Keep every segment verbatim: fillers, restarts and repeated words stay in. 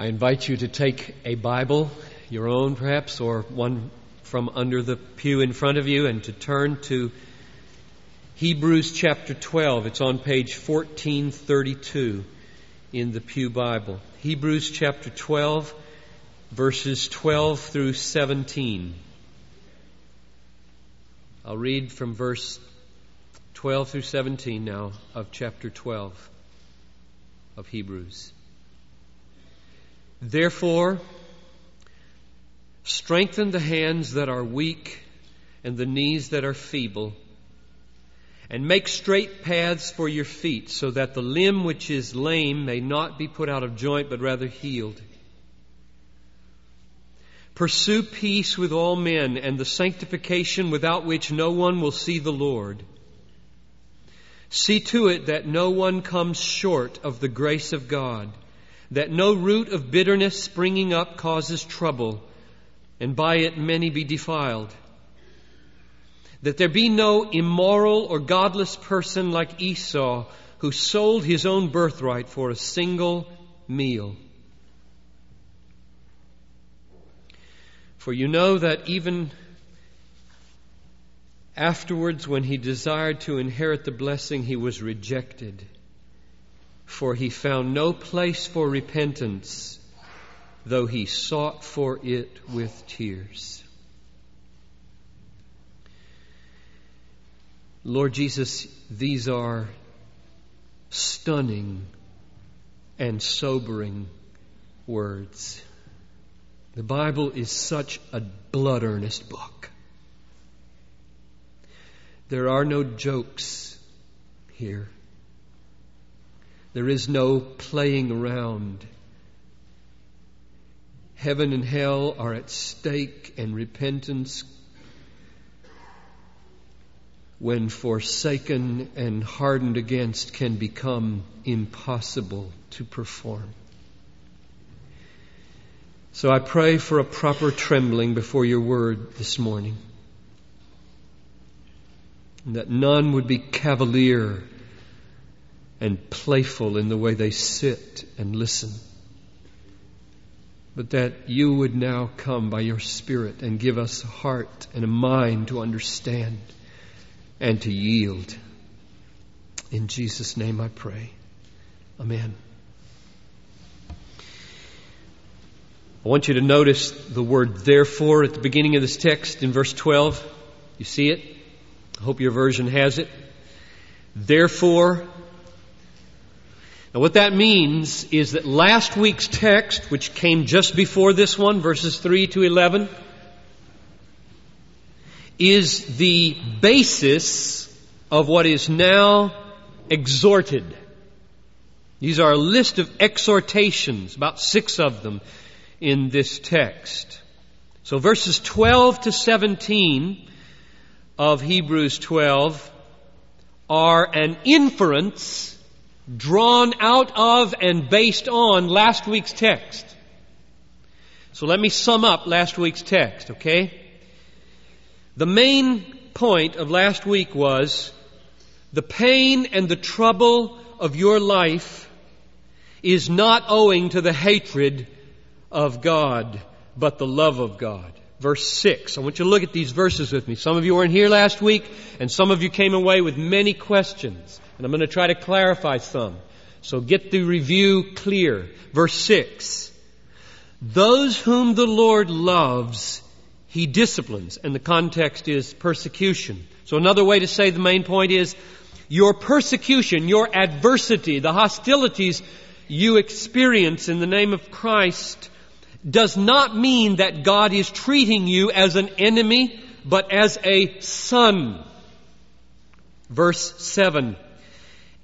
I invite you to take a Bible, your own perhaps, or one from under the pew in front of you, and to turn to Hebrews chapter twelve. It's on page fourteen thirty-two in the Pew Bible. Hebrews chapter twelve, verses twelve through seventeen. I'll read from verse twelve through seventeen now of chapter twelve of Hebrews. Therefore, strengthen the hands that are weak and the knees that are feeble, and make straight paths for your feet, so that the limb which is lame may not be put out of joint, but rather healed. Pursue peace with all men, and the sanctification without which no one will see the Lord. See to it that no one comes short of the grace of God, that no root of bitterness springing up causes trouble, and by it many be defiled. That there be no immoral or godless person like Esau, who sold his own birthright for a single meal. For you know that even afterwards, when he desired to inherit the blessing, he was rejected. For he found no place for repentance, though he sought for it with tears. Lord Jesus, these are stunning and sobering words. The Bible is such a blood-earnest book. There are no jokes here. There is no playing around. Heaven and hell are at stake, and repentance, when forsaken and hardened against, can become impossible to perform. So I pray for a proper trembling before your word this morning, and that none would be cavalier and playful in the way they sit and listen, but that you would now come by your Spirit and give us a heart and a mind to understand and to yield. In Jesus' name I pray. Amen. I want you to notice the word therefore at the beginning of this text in verse twelve. You see it? I hope your version has it. Therefore. Now, what that means is that last week's text, which came just before this one, verses three to eleven, is the basis of what is now exhorted. These are a list of exhortations, about six of them in this text. So verses twelve to seventeen of Hebrews twelve are an inference drawn out of and based on last week's text. So let me sum up last week's text, okay? The main point of last week was the pain and the trouble of your life is not owing to the hatred of God, but the love of God. Verse six. I want you to look at these verses with me. Some of you weren't here last week, and some of you came away with many questions. And I'm going to try to clarify some. So get the review clear. Verse six. Those whom the Lord loves, He disciplines. And the context is persecution. So another way to say the main point is, your persecution, your adversity, the hostilities you experience in the name of Christ does not mean that God is treating you as an enemy, but as a son. Verse seven.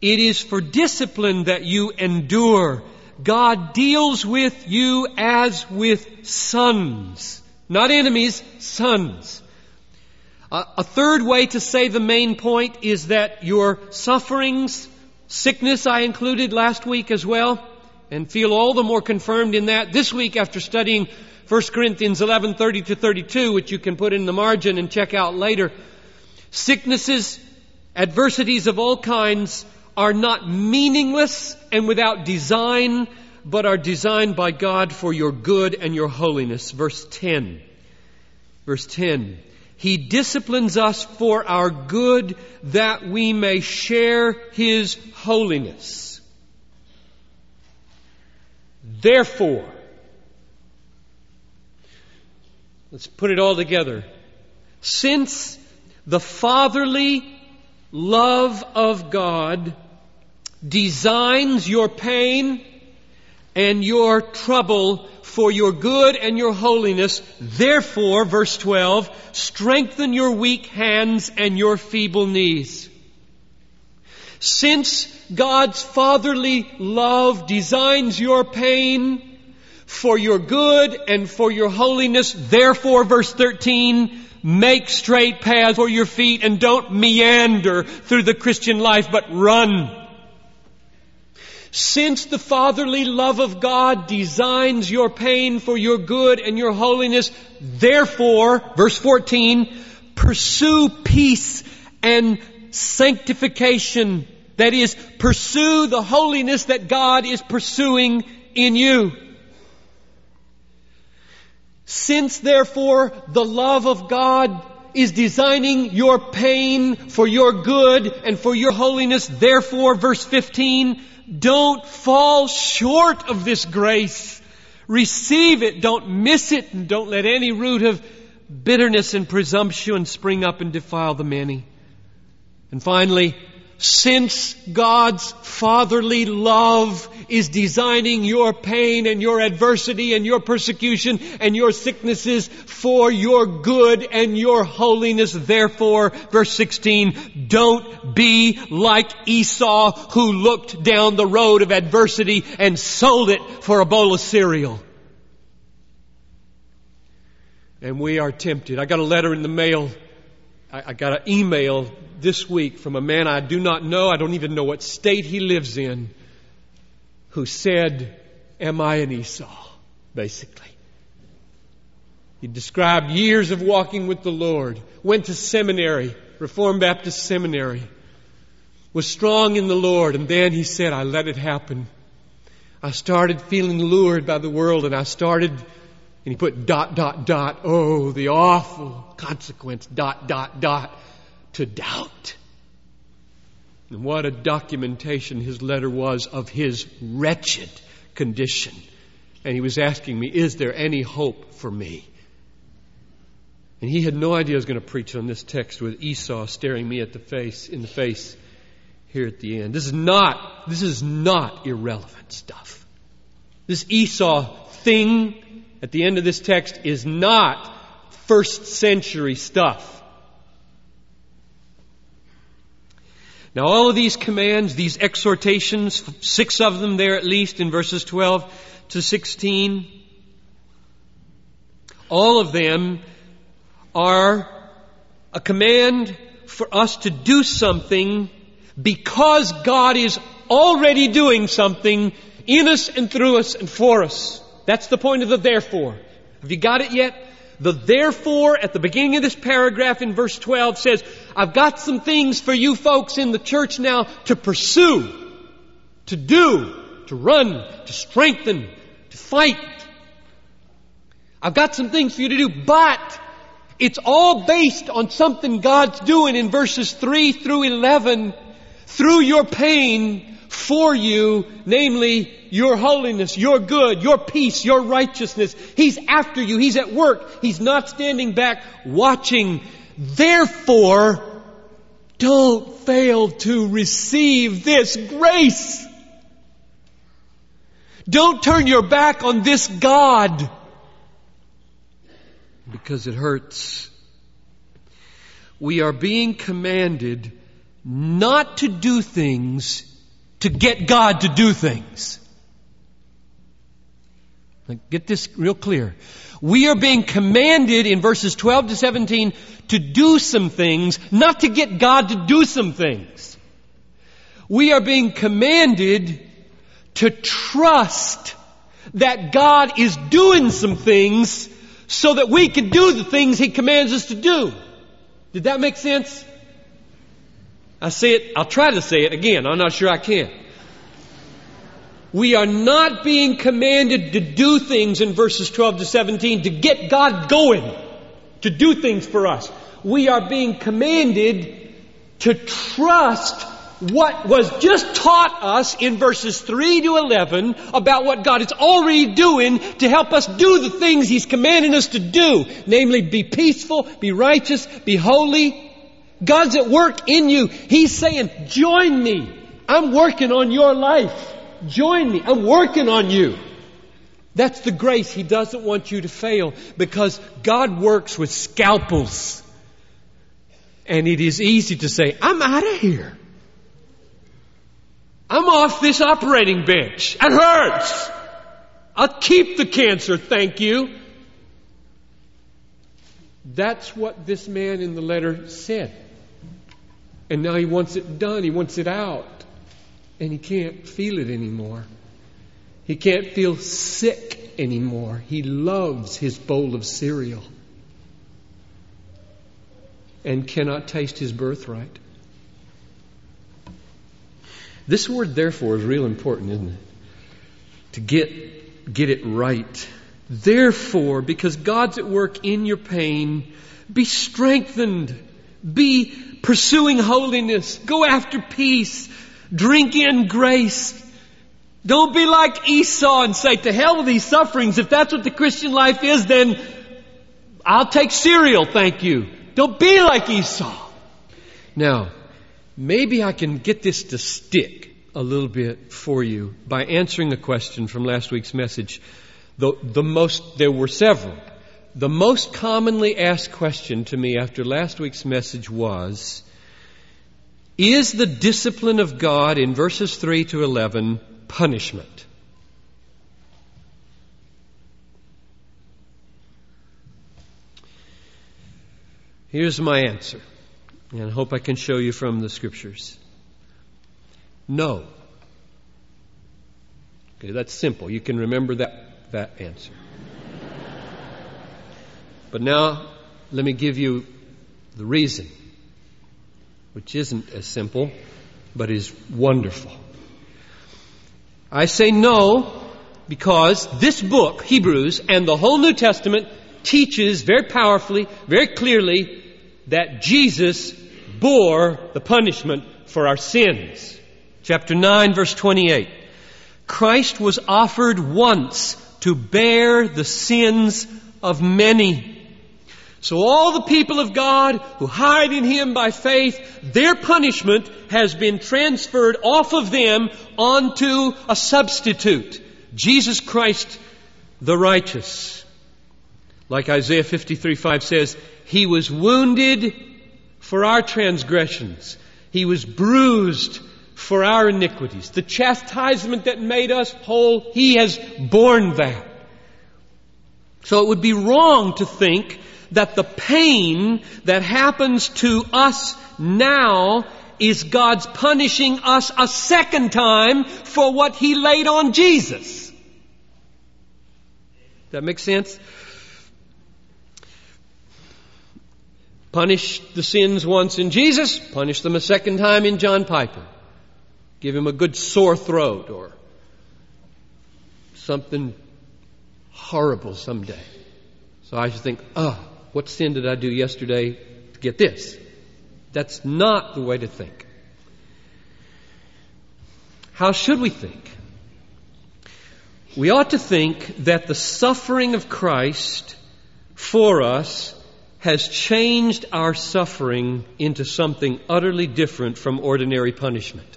It is for discipline that you endure. God deals with you as with sons. Not enemies, sons. Uh, a third way to say the main point is that your sufferings, sickness I included last week as well, and feel all the more confirmed in that this week after studying First Corinthians eleven, thirty to thirty-two, which you can put in the margin and check out later. Sicknesses, adversities of all kinds are not meaningless and without design, but are designed by God for your good and your holiness. Verse ten. Verse ten. He disciplines us for our good, that we may share His holiness. Therefore, let's put it all together. Since the fatherly love of God designs your pain and your trouble for your good and your holiness, therefore, verse twelve, strengthen your weak hands and your feeble knees. Since God's fatherly love designs your pain for your good and for your holiness, therefore, verse thirteen, make straight paths for your feet and don't meander through the Christian life, but run. Since the fatherly love of God designs your pain for your good and your holiness, therefore, verse fourteen, pursue peace and sanctification. That is, pursue the holiness that God is pursuing in you. Since, therefore, the love of God is designing your pain for your good and for your holiness, therefore, verse fifteen, don't fall short of this grace. Receive it, don't miss it, and don't let any root of bitterness and presumption spring up and defile the many. And finally, since God's fatherly love is designing your pain and your adversity and your persecution and your sicknesses for your good and your holiness, therefore, verse sixteen, don't be like Esau, who looked down the road of adversity and sold it for a bowl of cereal. And we are tempted. I got a letter in the mail. I got an email this week from a man I do not know. I don't even know what state he lives in, who said, am I an Esau? Basically. He described years of walking with the Lord, went to seminary, Reformed Baptist Seminary, was strong in the Lord, and then he said, I let it happen. I started feeling lured by the world, and I started... And he put dot, dot, dot, oh, the awful consequence, dot, dot, dot, to doubt. And what a documentation his letter was of his wretched condition. And he was asking me, is there any hope for me? And he had no idea I was going to preach on this text with Esau staring me at the face, in the face here at the end. This is not, this is not irrelevant stuff. This Esau thing at the end of this text is not first century stuff. Now, all of these commands, these exhortations, six of them there at least in verses twelve to sixteen, all of them are a command for us to do something because God is already doing something in us and through us and for us. That's the point of the therefore. Have you got it yet? The therefore at the beginning of this paragraph in verse twelve says, I've got some things for you folks in the church now to pursue, to do, to run, to strengthen, to fight. I've got some things for you to do, but it's all based on something God's doing in verses three through eleven through your pain for you, namely your holiness, your good, your peace, your righteousness. He's after you. He's at work. He's not standing back watching. Therefore, don't fail to receive this grace. Don't turn your back on this God because it hurts. We are being commanded not to do things to get God to do things. Now, get this real clear. We are being commanded in verses twelve to seventeen to do some things, not to get God to do some things. We are being commanded to trust that God is doing some things so that we can do the things He commands us to do. Did that make sense? I say it, I'll try to say it again. I'm not sure I can. We are not being commanded to do things in verses twelve to seventeen to get God going, to do things for us. We are being commanded to trust what was just taught us in verses three to eleven about what God is already doing to help us do the things He's commanding us to do. Namely, be peaceful, be righteous, be holy. God's at work in you. He's saying, join me. I'm working on your life. Join me. I'm working on you. That's the grace. He doesn't want you to fail because God works with scalpels. And it is easy to say, I'm out of here. I'm off this operating bench. It hurts. I'll keep the cancer, thank you. That's what this man in the letter said. And now he wants it done. He wants it out. And he can't feel it anymore. He can't feel sick anymore. He loves his bowl of cereal and cannot taste his birthright. This word, therefore, is real important, isn't it? To get, get it right. Therefore, because God's at work in your pain, be strengthened. Be pursuing holiness. Go after peace. Drink in grace. Don't be like Esau and say, to hell with these sufferings. If that's what the Christian life is, then I'll take cereal, thank you. Don't be like Esau. Now, maybe I can get this to stick a little bit for you by answering a question from last week's message. The, the most, there were several. The most commonly asked question to me after last week's message was, is the discipline of God in verses three to eleven punishment? Here's my answer, and I hope I can show you from the Scriptures. No. Okay, that's simple. You can remember that, that answer. But now, let me give you the reason, which isn't as simple, but is wonderful. I say no because this book, Hebrews, and the whole New Testament teaches very powerfully, very clearly, that Jesus bore the punishment for our sins. Chapter nine, verse twenty-eight. Christ was offered once to bear the sins of many. So all the people of God who hide in Him by faith, their punishment has been transferred off of them onto a substitute, Jesus Christ the righteous. Like Isaiah fifty-three five says, He was wounded for our transgressions. He was bruised for our iniquities. The chastisement that made us whole, He has borne that. So it would be wrong to think that the pain that happens to us now is God's punishing us a second time for what He laid on Jesus. That makes sense? Punish the sins once in Jesus, punish them a second time in John Piper. Give him a good sore throat or something horrible someday. So I should think, ah, oh, what sin did I do yesterday to get this? That's not the way to think. How should we think? We ought to think that the suffering of Christ for us has changed our suffering into something utterly different from ordinary punishment.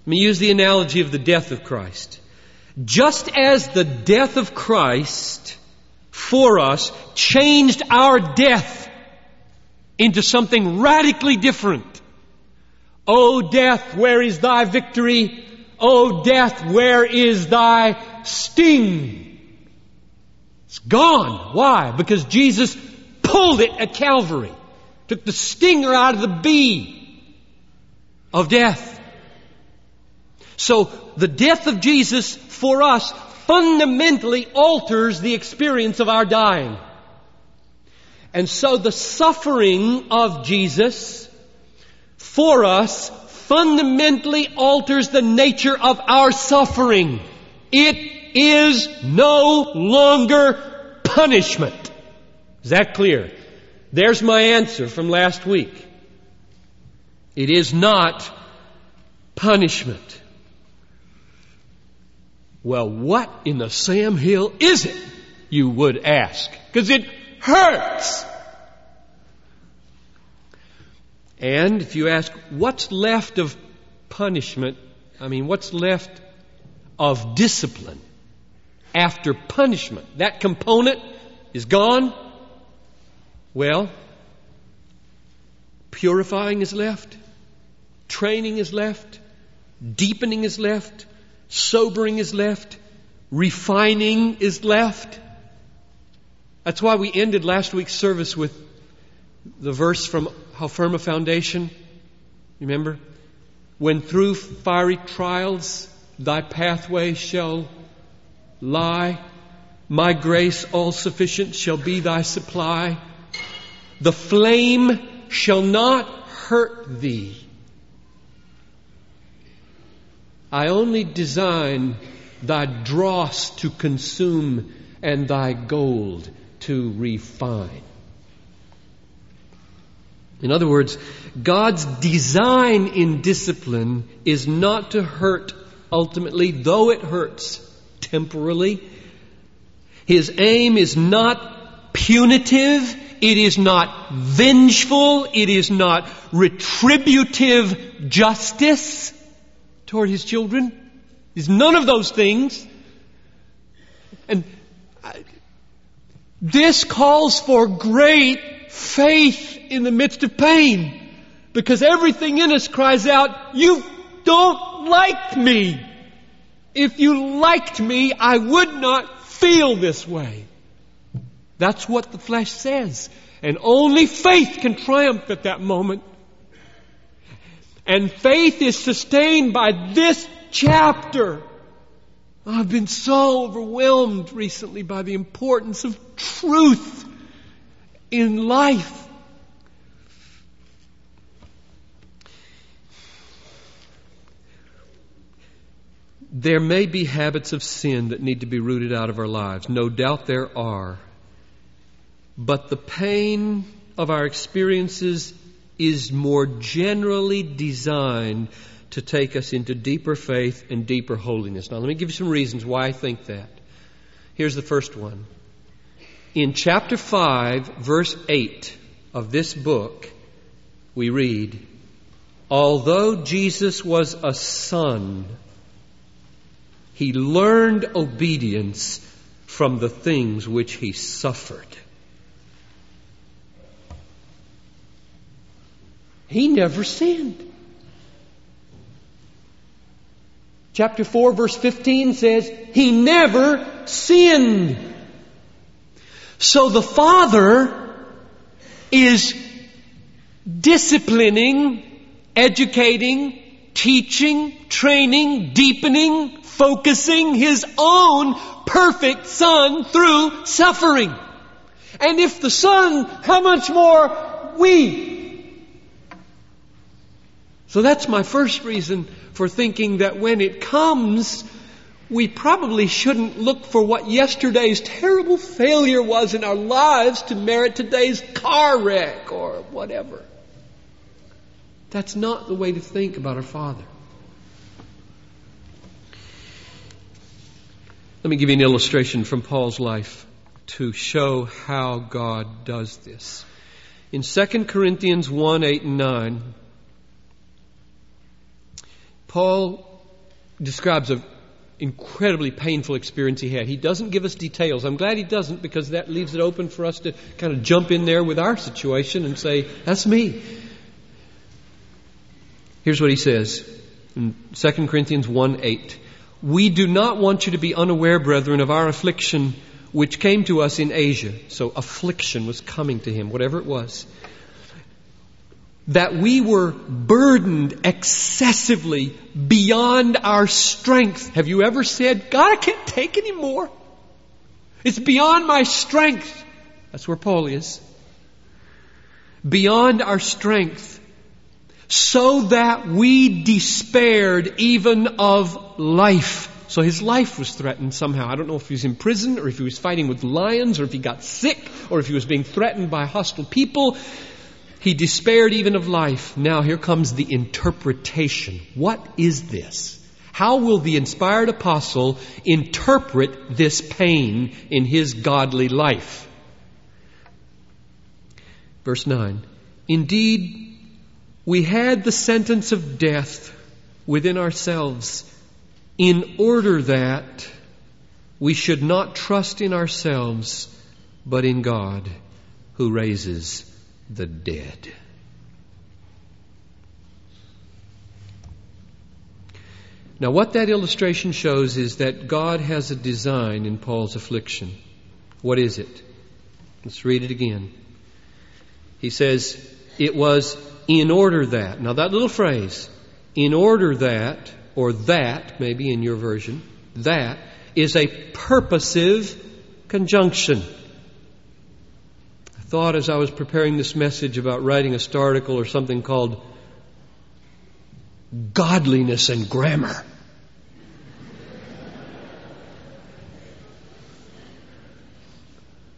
Let me use the analogy of the death of Christ. Just as the death of Christ for us changed our death into something radically different. O death, where is thy victory? O death, where is thy sting? It's gone. Why? Because Jesus pulled it at Calvary. Took the stinger out of the bee of death. So the death of Jesus for us fundamentally alters the experience of our dying. And so the suffering of Jesus for us fundamentally alters the nature of our suffering. It is no longer punishment. Is that clear? There's my answer from last week. It is not punishment. Well, what in the Sam Hill is it, you would ask? Because it hurts. And if you ask, what's left of punishment? I mean, what's left of discipline after punishment? That component is gone. Well, purifying is left. Training is left. Deepening is left. Sobering is left. Refining is left. That's why we ended last week's service with the verse from How Firm a Foundation. Remember? When through fiery trials thy pathway shall lie, my grace all sufficient shall be thy supply. The flame shall not hurt thee. I only design thy dross to consume and thy gold to refine. In other words, God's design in discipline is not to hurt ultimately, though it hurts temporarily. His aim is not punitive. It is not vengeful. It is not retributive justice toward his children. It is none of those things. And this calls for great faith in the midst of pain, because everything in us cries out, you don't like me. If you liked me, I would not feel this way. That's what the flesh says. And only faith can triumph at that moment. And faith is sustained by this chapter. I've been so overwhelmed recently by the importance of truth in life. There may be habits of sin that need to be rooted out of our lives. No doubt there are. But the pain of our experiences is more generally designed to take us into deeper faith and deeper holiness. Now, let me give you some reasons why I think that. Here's the first one. In chapter five, verse eight of this book, we read, although Jesus was a son, he learned obedience from the things which he suffered. He never sinned. Chapter four, verse fifteen says, he never sinned. So the Father is disciplining, educating, teaching, training, deepening, focusing His own perfect Son through suffering. And if the Son, how much more we? So that's my first reason for thinking that when it comes, we probably shouldn't look for what yesterday's terrible failure was in our lives to merit today's car wreck or whatever. That's not the way to think about our Father. Let me give you an illustration from Paul's life to show how God does this. In Second Corinthians one, eight and nine, Paul describes a incredibly painful experience he had. He doesn't give us details. I'm glad he doesn't, because that leaves it open for us to kind of jump in there with our situation and say, that's me. Here's what he says in Second Corinthians one, eight. We do not want you to be unaware, brethren, of our affliction which came to us in Asia. So affliction was coming to him, whatever it was. That we were burdened excessively beyond our strength. Have you ever said, God, I can't take any more. It's beyond my strength. That's where Paul is. Beyond our strength. so that we despaired even of life. So his life was threatened somehow. I don't know if he was in prison or if he was fighting with lions or if he got sick or if he was being threatened by hostile people. He despaired even of life. Now here comes the interpretation. What is this? How will the inspired apostle interpret this pain in his godly life? Verse nine. Indeed, we had the sentence of death within ourselves in order that we should not trust in ourselves, but in God who raises the dead. Now, what that illustration shows is that God has a design in Paul's affliction. What is it? Let's read it again. He says, it was in order that. Now, that little phrase, in order that, or that, maybe in your version, that is a purposive conjunction. I thought as I was preparing this message about writing a starticle or something called Godliness and Grammar.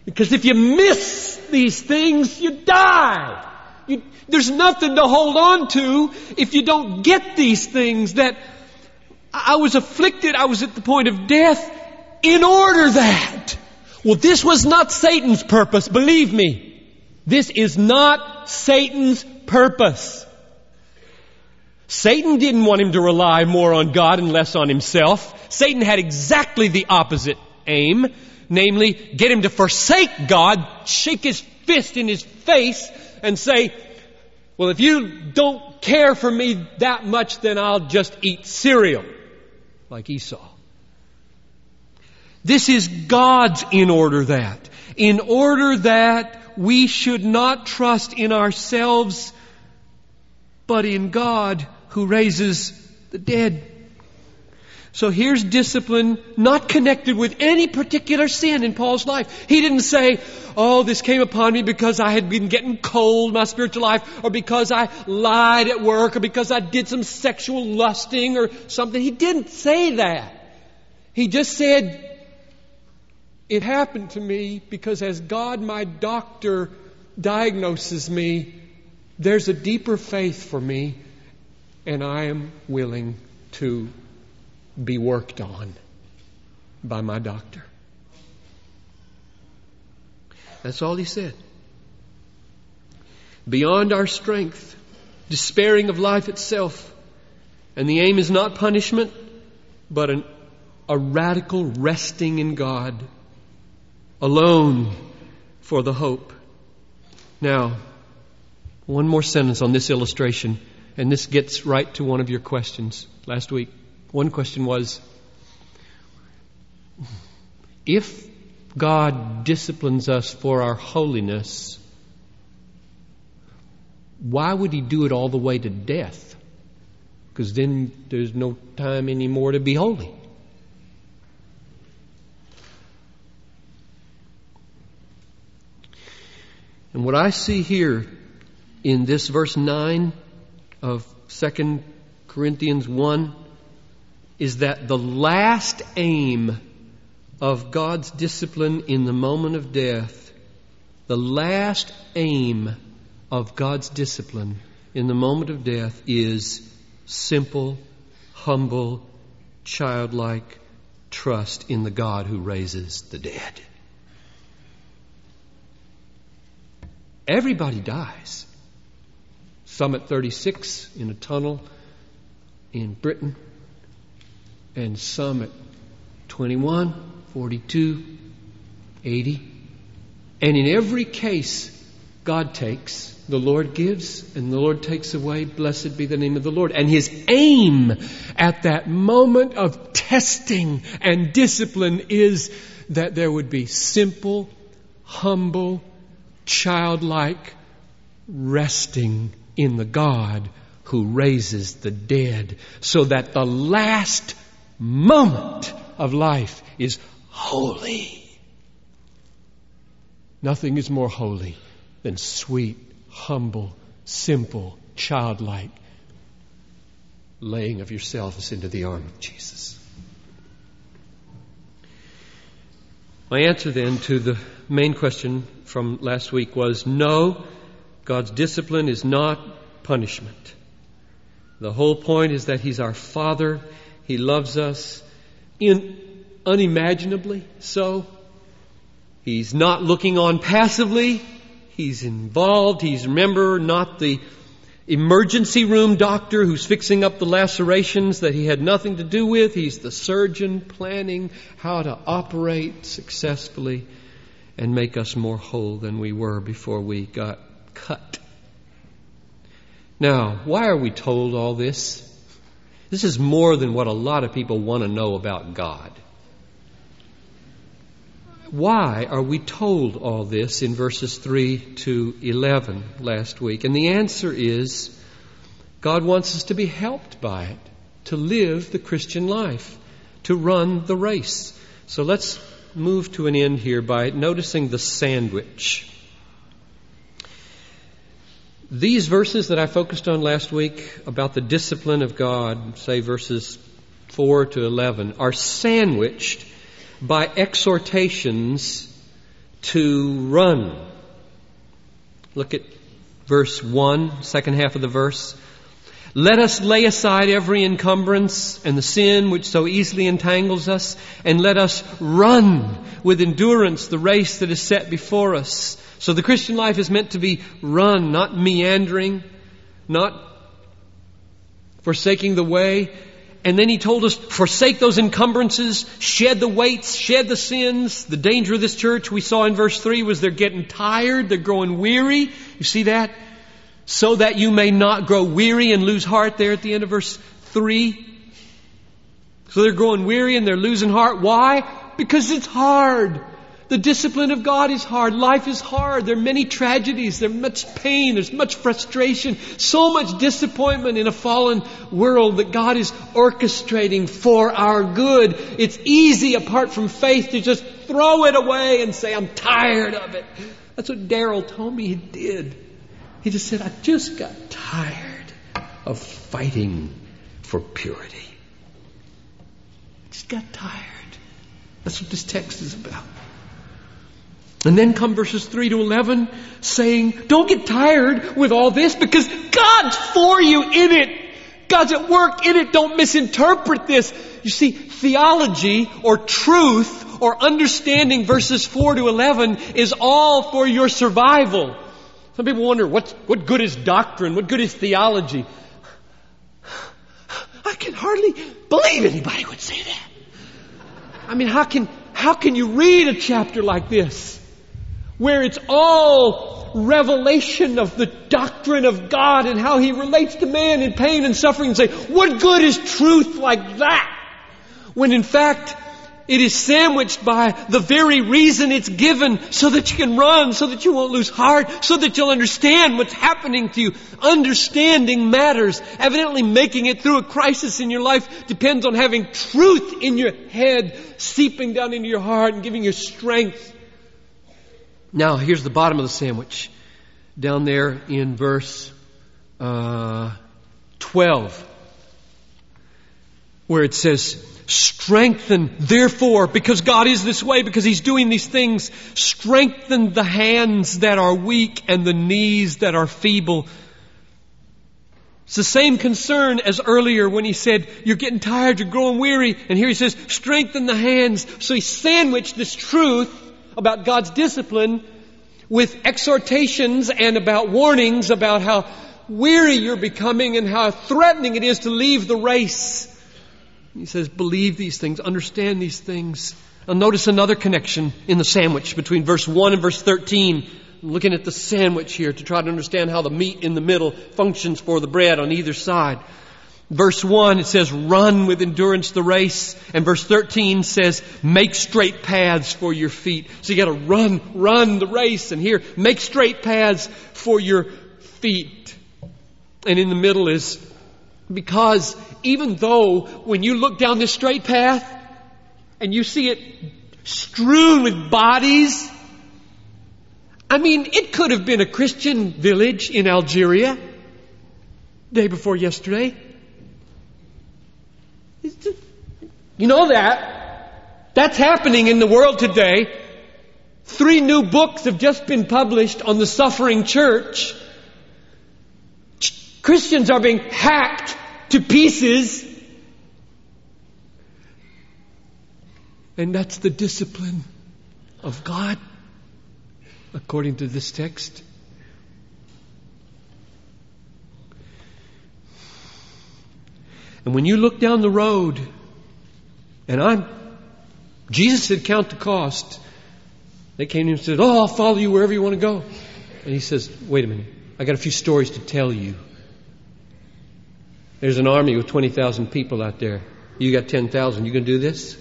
Because if you miss these things, you die. You, there's nothing to hold on to if you don't get these things that I was afflicted, I was at the point of death in order that. Well, this was not Satan's purpose, believe me. This is not Satan's purpose. Satan didn't want him to rely more on God and less on himself. Satan had exactly the opposite aim, namely, get him to forsake God, shake his fist in his face, and say, well, if you don't care for me that much, then I'll just eat cereal, like Esau. This is God's in order that. In order that we should not trust in ourselves, but in God who raises the dead. So here's discipline not connected with any particular sin in Paul's life. He didn't say, oh, this came upon me because I had been getting cold in my spiritual life, or because I lied at work, or because I did some sexual lusting or something. He didn't say that. He just said, it happened to me because as God, my doctor, diagnoses me, there's a deeper faith for me, and I am willing to be worked on by my doctor. That's all he said. Beyond our strength, despairing of life itself, and the aim is not punishment, but an, a radical resting in God alone for the hope. Now, one more sentence on this illustration, and this gets right to one of your questions last week. One question was, if God disciplines us for our holiness, why would He do it all the way to death? Because then there's no time anymore to be holy. And what I see here in this verse nine of Second Corinthians one is that the last aim of God's discipline in the moment of death, the last aim of God's discipline in the moment of death is simple, humble, childlike trust in the God who raises the dead. Everybody dies. Some at thirty-six in a tunnel in Britain, and some at twenty-one, forty-two, eighty. And in every case, God takes, the Lord gives, and the Lord takes away. Blessed be the name of the Lord. And His aim at that moment of testing and discipline is that there would be simple, humble, childlike resting in the God who raises the dead, so that the last moment of life is holy. Nothing is more holy than sweet, humble, simple, childlike laying of yourselves into the arm of Jesus. My answer then to the main question from last week was, no, God's discipline is not punishment. The whole point is that He's our Father. He loves us in unimaginably so. He's not looking on passively. He's involved. He's, remember, not the emergency room doctor who's fixing up the lacerations that he had nothing to do with. He's the surgeon planning how to operate successfully and make us more whole than we were before we got cut. Now, why are we told all this? This is more than what a lot of people want to know about God. Why are we told all this in verses three to eleven last week? And the answer is, God wants us to be helped by it, to live the Christian life, to run the race. So let's move to an end here by noticing the sandwich. These verses that I focused on last week about the discipline of God, say verses four to eleven, are sandwiched by exhortations to run. Look at verse one, second half of the verse. Let us lay aside every encumbrance and the sin which so easily entangles us, and let us run with endurance the race that is set before us. So the Christian life is meant to be run, not meandering, not forsaking the way. And then he told us, forsake those encumbrances, shed the weights, shed the sins. The danger of this church we saw in verse three was they're getting tired, they're growing weary. You see that? So that you may not grow weary and lose heart there at the end of verse three. So they're growing weary and they're losing heart. Why? Because it's hard. The discipline of God is hard. Life is hard. There are many tragedies. There's much pain. There's much frustration. So much disappointment in a fallen world that God is orchestrating for our good. It's easy, apart from faith, to just throw it away and say, I'm tired of it. That's what Darrell told me he did. He just said, I just got tired of fighting for purity. Just got tired. That's what this text is about. And then come verses three to eleven saying, don't get tired with all this because God's for you in it. God's at work in it. Don't misinterpret this. You see, theology or truth or understanding verses four to eleven is all for your survival. Some people wonder, what, what good is doctrine? What good is theology? I can hardly believe anybody would say that. I mean, how can, how can you read a chapter like this, where it's all revelation of the doctrine of God and how He relates to man in pain and suffering, and say, what good is truth like that? When in fact, it is sandwiched by the very reason it's given, so that you can run, so that you won't lose heart, so that you'll understand what's happening to you. Understanding matters. Evidently, making it through a crisis in your life depends on having truth in your head, seeping down into your heart and giving you strength. Now, here's the bottom of the sandwich, down there in verse uh, twelve, where it says, strengthen, therefore, because God is this way, because He's doing these things, strengthen the hands that are weak and the knees that are feeble. It's the same concern as earlier when He said, you're getting tired, you're growing weary. And here He says, strengthen the hands. So He sandwiched this truth about God's discipline with exhortations and about warnings about how weary you're becoming and how threatening it is to leave the race. He says, believe these things, understand these things. And notice another connection in the sandwich between verse one and verse thirteen. I'm looking at the sandwich here to try to understand how the meat in the middle functions for the bread on either side. Verse one, it says, run with endurance the race. And verse thirteen says, make straight paths for your feet. So you got to run, run the race. And here, make straight paths for your feet. And in the middle is, because even though when you look down this straight path and you see it strewn with bodies, I mean, it could have been a Christian village in Algeria day before yesterday. You know that. That's happening in the world today. Three new books have just been published on the suffering church. Christians are being hacked to pieces. And that's the discipline of God, according to this text. And when you look down the road, and I'm, Jesus said, count the cost. They came to him and said, oh, I'll follow you wherever you want to go. And he says, wait a minute, I got a few stories to tell you. There's an army with twenty thousand people out there. You got ten thousand. You going to do this?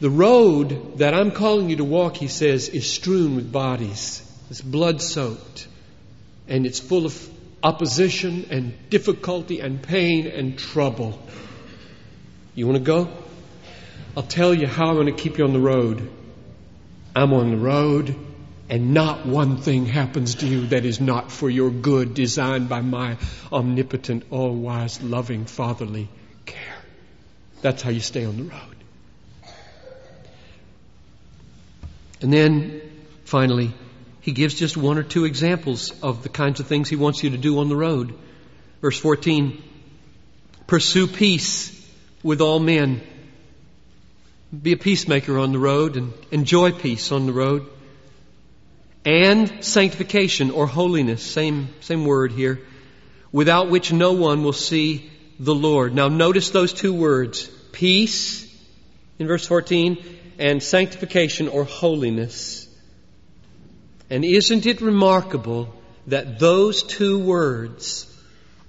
The road that I'm calling you to walk, he says, is strewn with bodies. It's blood-soaked. And it's full of opposition and difficulty and pain and trouble. You want to go? I'll tell you how I'm going to keep you on the road. I'm on the road. And not one thing happens to you that is not for your good, designed by my omnipotent, all-wise, loving, fatherly care. That's how you stay on the road. And then, finally, he gives just one or two examples of the kinds of things he wants you to do on the road. Verse fourteen, pursue peace with all men. Be a peacemaker on the road and enjoy peace on the road. And sanctification or holiness, same same word here, without which no one will see the Lord. Now notice those two words, peace in verse fourteen and sanctification or holiness. And isn't it remarkable that those two words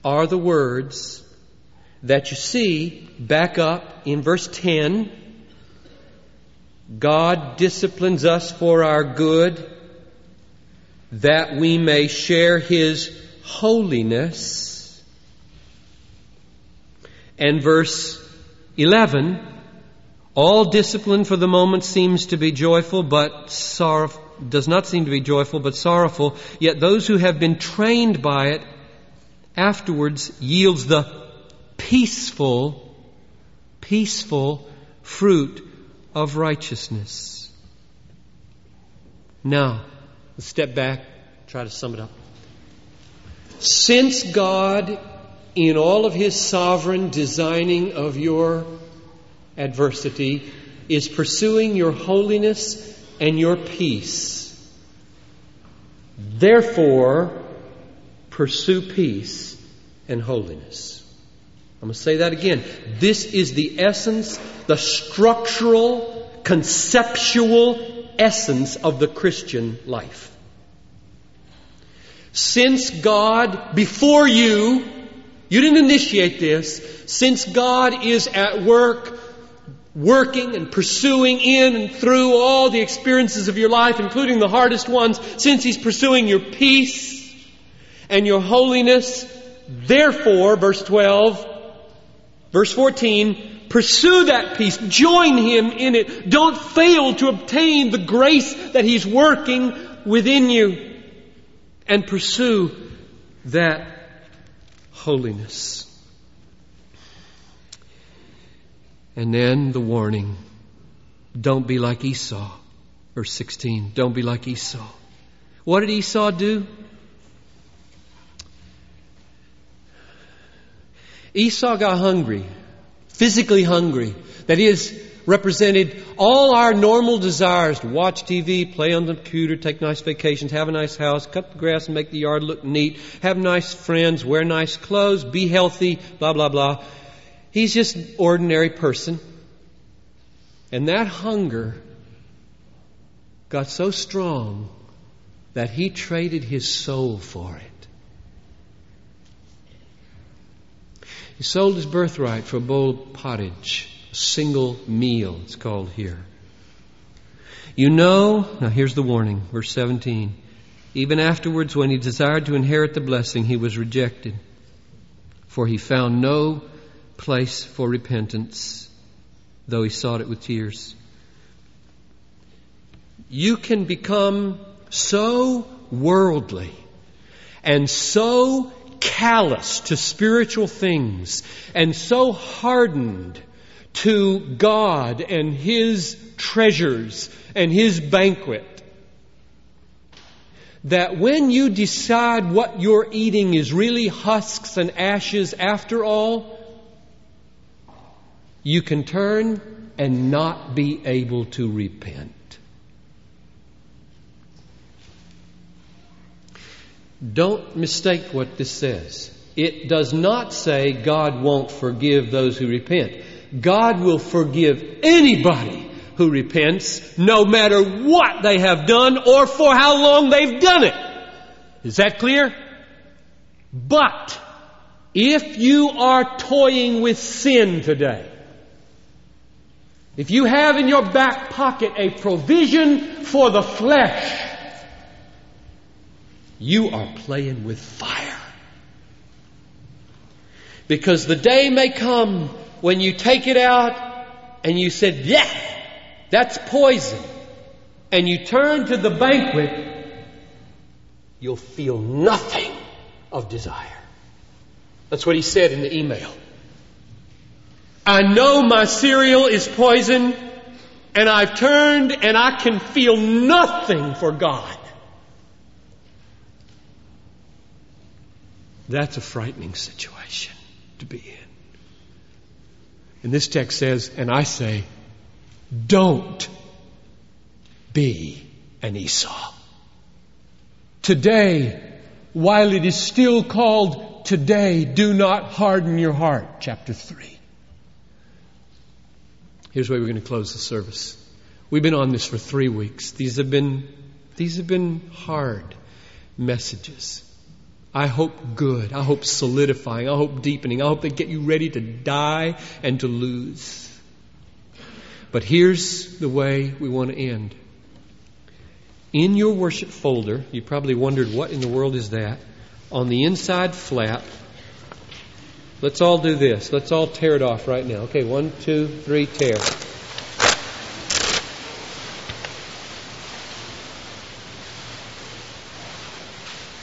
are the words that you see back up in verse ten. God disciplines us for our good, that we may share His holiness. And verse eleven, all discipline for the moment seems to be joyful, but sorrowful, does not seem to be joyful, but sorrowful. Yet those who have been trained by it afterwards yields the peaceful, peaceful fruit of righteousness. Now, let's step back, try to sum it up. Since God, in all of His sovereign designing of your adversity, is pursuing your holiness and your peace, therefore, pursue peace and holiness. I'm going to say that again. This is the essence, the structural, conceptual essence of the Christian life. Since God, before you, you didn't initiate this, since God is at work, working and pursuing in and through all the experiences of your life, including the hardest ones, since He's pursuing your peace and your holiness, therefore, verse twelve, verse fourteen, pursue that peace. Join Him in it. Don't fail to obtain the grace that He's working within you. And pursue that holiness. And then the warning. Don't be like Esau. Verse sixteen. Don't be like Esau. What did Esau do? Esau got hungry. Physically hungry. That is, represented all our normal desires to watch T V, play on the computer, take nice vacations, have a nice house, cut the grass and make the yard look neat, have nice friends, wear nice clothes, be healthy, blah, blah, blah. He's just an ordinary person. And that hunger got so strong that he traded his soul for it. He sold his birthright for a bowl of pottage, a single meal, it's called here. You know, now here's the warning, verse seventeen. Even afterwards, when he desired to inherit the blessing, he was rejected, for he found no place for repentance, though he sought it with tears. You can become so worldly and so callous to spiritual things and so hardened to God and His treasures and His banquet that when you decide what you're eating is really husks and ashes after all, you can turn and not be able to repent. Don't mistake what this says. It does not say God won't forgive those who repent. God will forgive anybody who repents, no matter what they have done or for how long they've done it. Is that clear? But if you are toying with sin today, if you have in your back pocket a provision for the flesh, you are playing with fire. Because the day may come when you take it out and you said, yeah, that's poison. And you turn to the banquet, you'll feel nothing of desire. That's what he said in the email. I know my cereal is poison, and I've turned and I can feel nothing for God. That's a frightening situation to be in. And this text says, and I say, don't be an Esau. Today, while it is still called today, do not harden your heart. Chapter three. Here's where we're going to close the service. We've been on this for three weeks. These have been, these have been hard messages. I hope good. I hope solidifying. I hope deepening. I hope they get you ready to die and to lose. But here's the way we want to end. In your worship folder, you probably wondered what in the world is that. On the inside flap, let's all do this. Let's all tear it off right now. Okay, one, two, three, tear.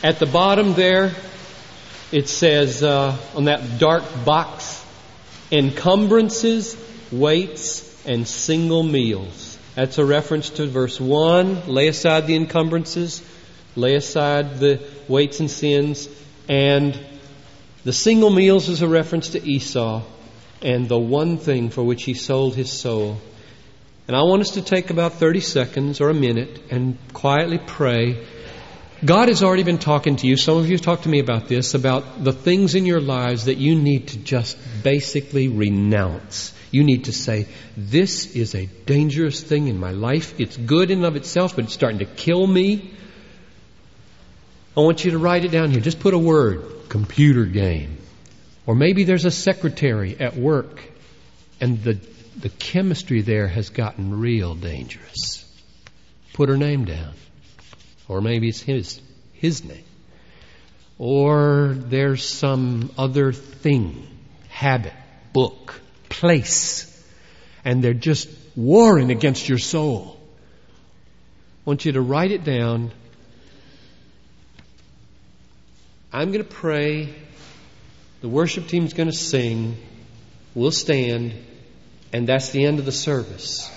At the bottom there, it says uh, on that dark box, encumbrances, weights, and single meals. That's a reference to verse one. Lay aside the encumbrances, lay aside the weights and sins, and the single meals is a reference to Esau and the one thing for which he sold his soul. And I want us to take about thirty seconds or a minute and quietly pray. God has already been talking to you. Some of you have talked to me about this, about the things in your lives that you need to just basically renounce. You need to say, this is a dangerous thing in my life. It's good in and of itself, but it's starting to kill me. I want you to write it down here. Just put a word, computer game. Or maybe there's a secretary at work and the, the chemistry there has gotten real dangerous. Put her name down. Or maybe it's his, his name. Or there's some other thing, habit, book, place. And they're just warring against your soul. I want you to write it down. I'm going to pray. The worship team's going to sing. We'll stand. And that's the end of the service.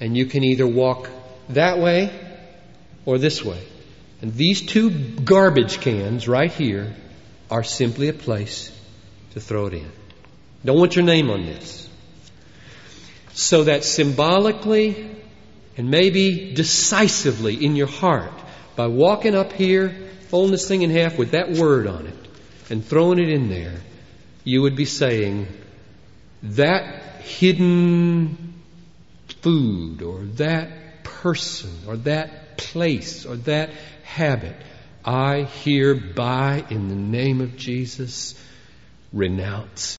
And you can either walk that way or this way. And these two garbage cans right here are simply a place to throw it in. Don't want your name on this. So that symbolically and maybe decisively in your heart, by walking up here, folding this thing in half with that word on it and throwing it in there, you would be saying, that hidden food or that person or that place or that habit, I hereby in the name of Jesus renounce.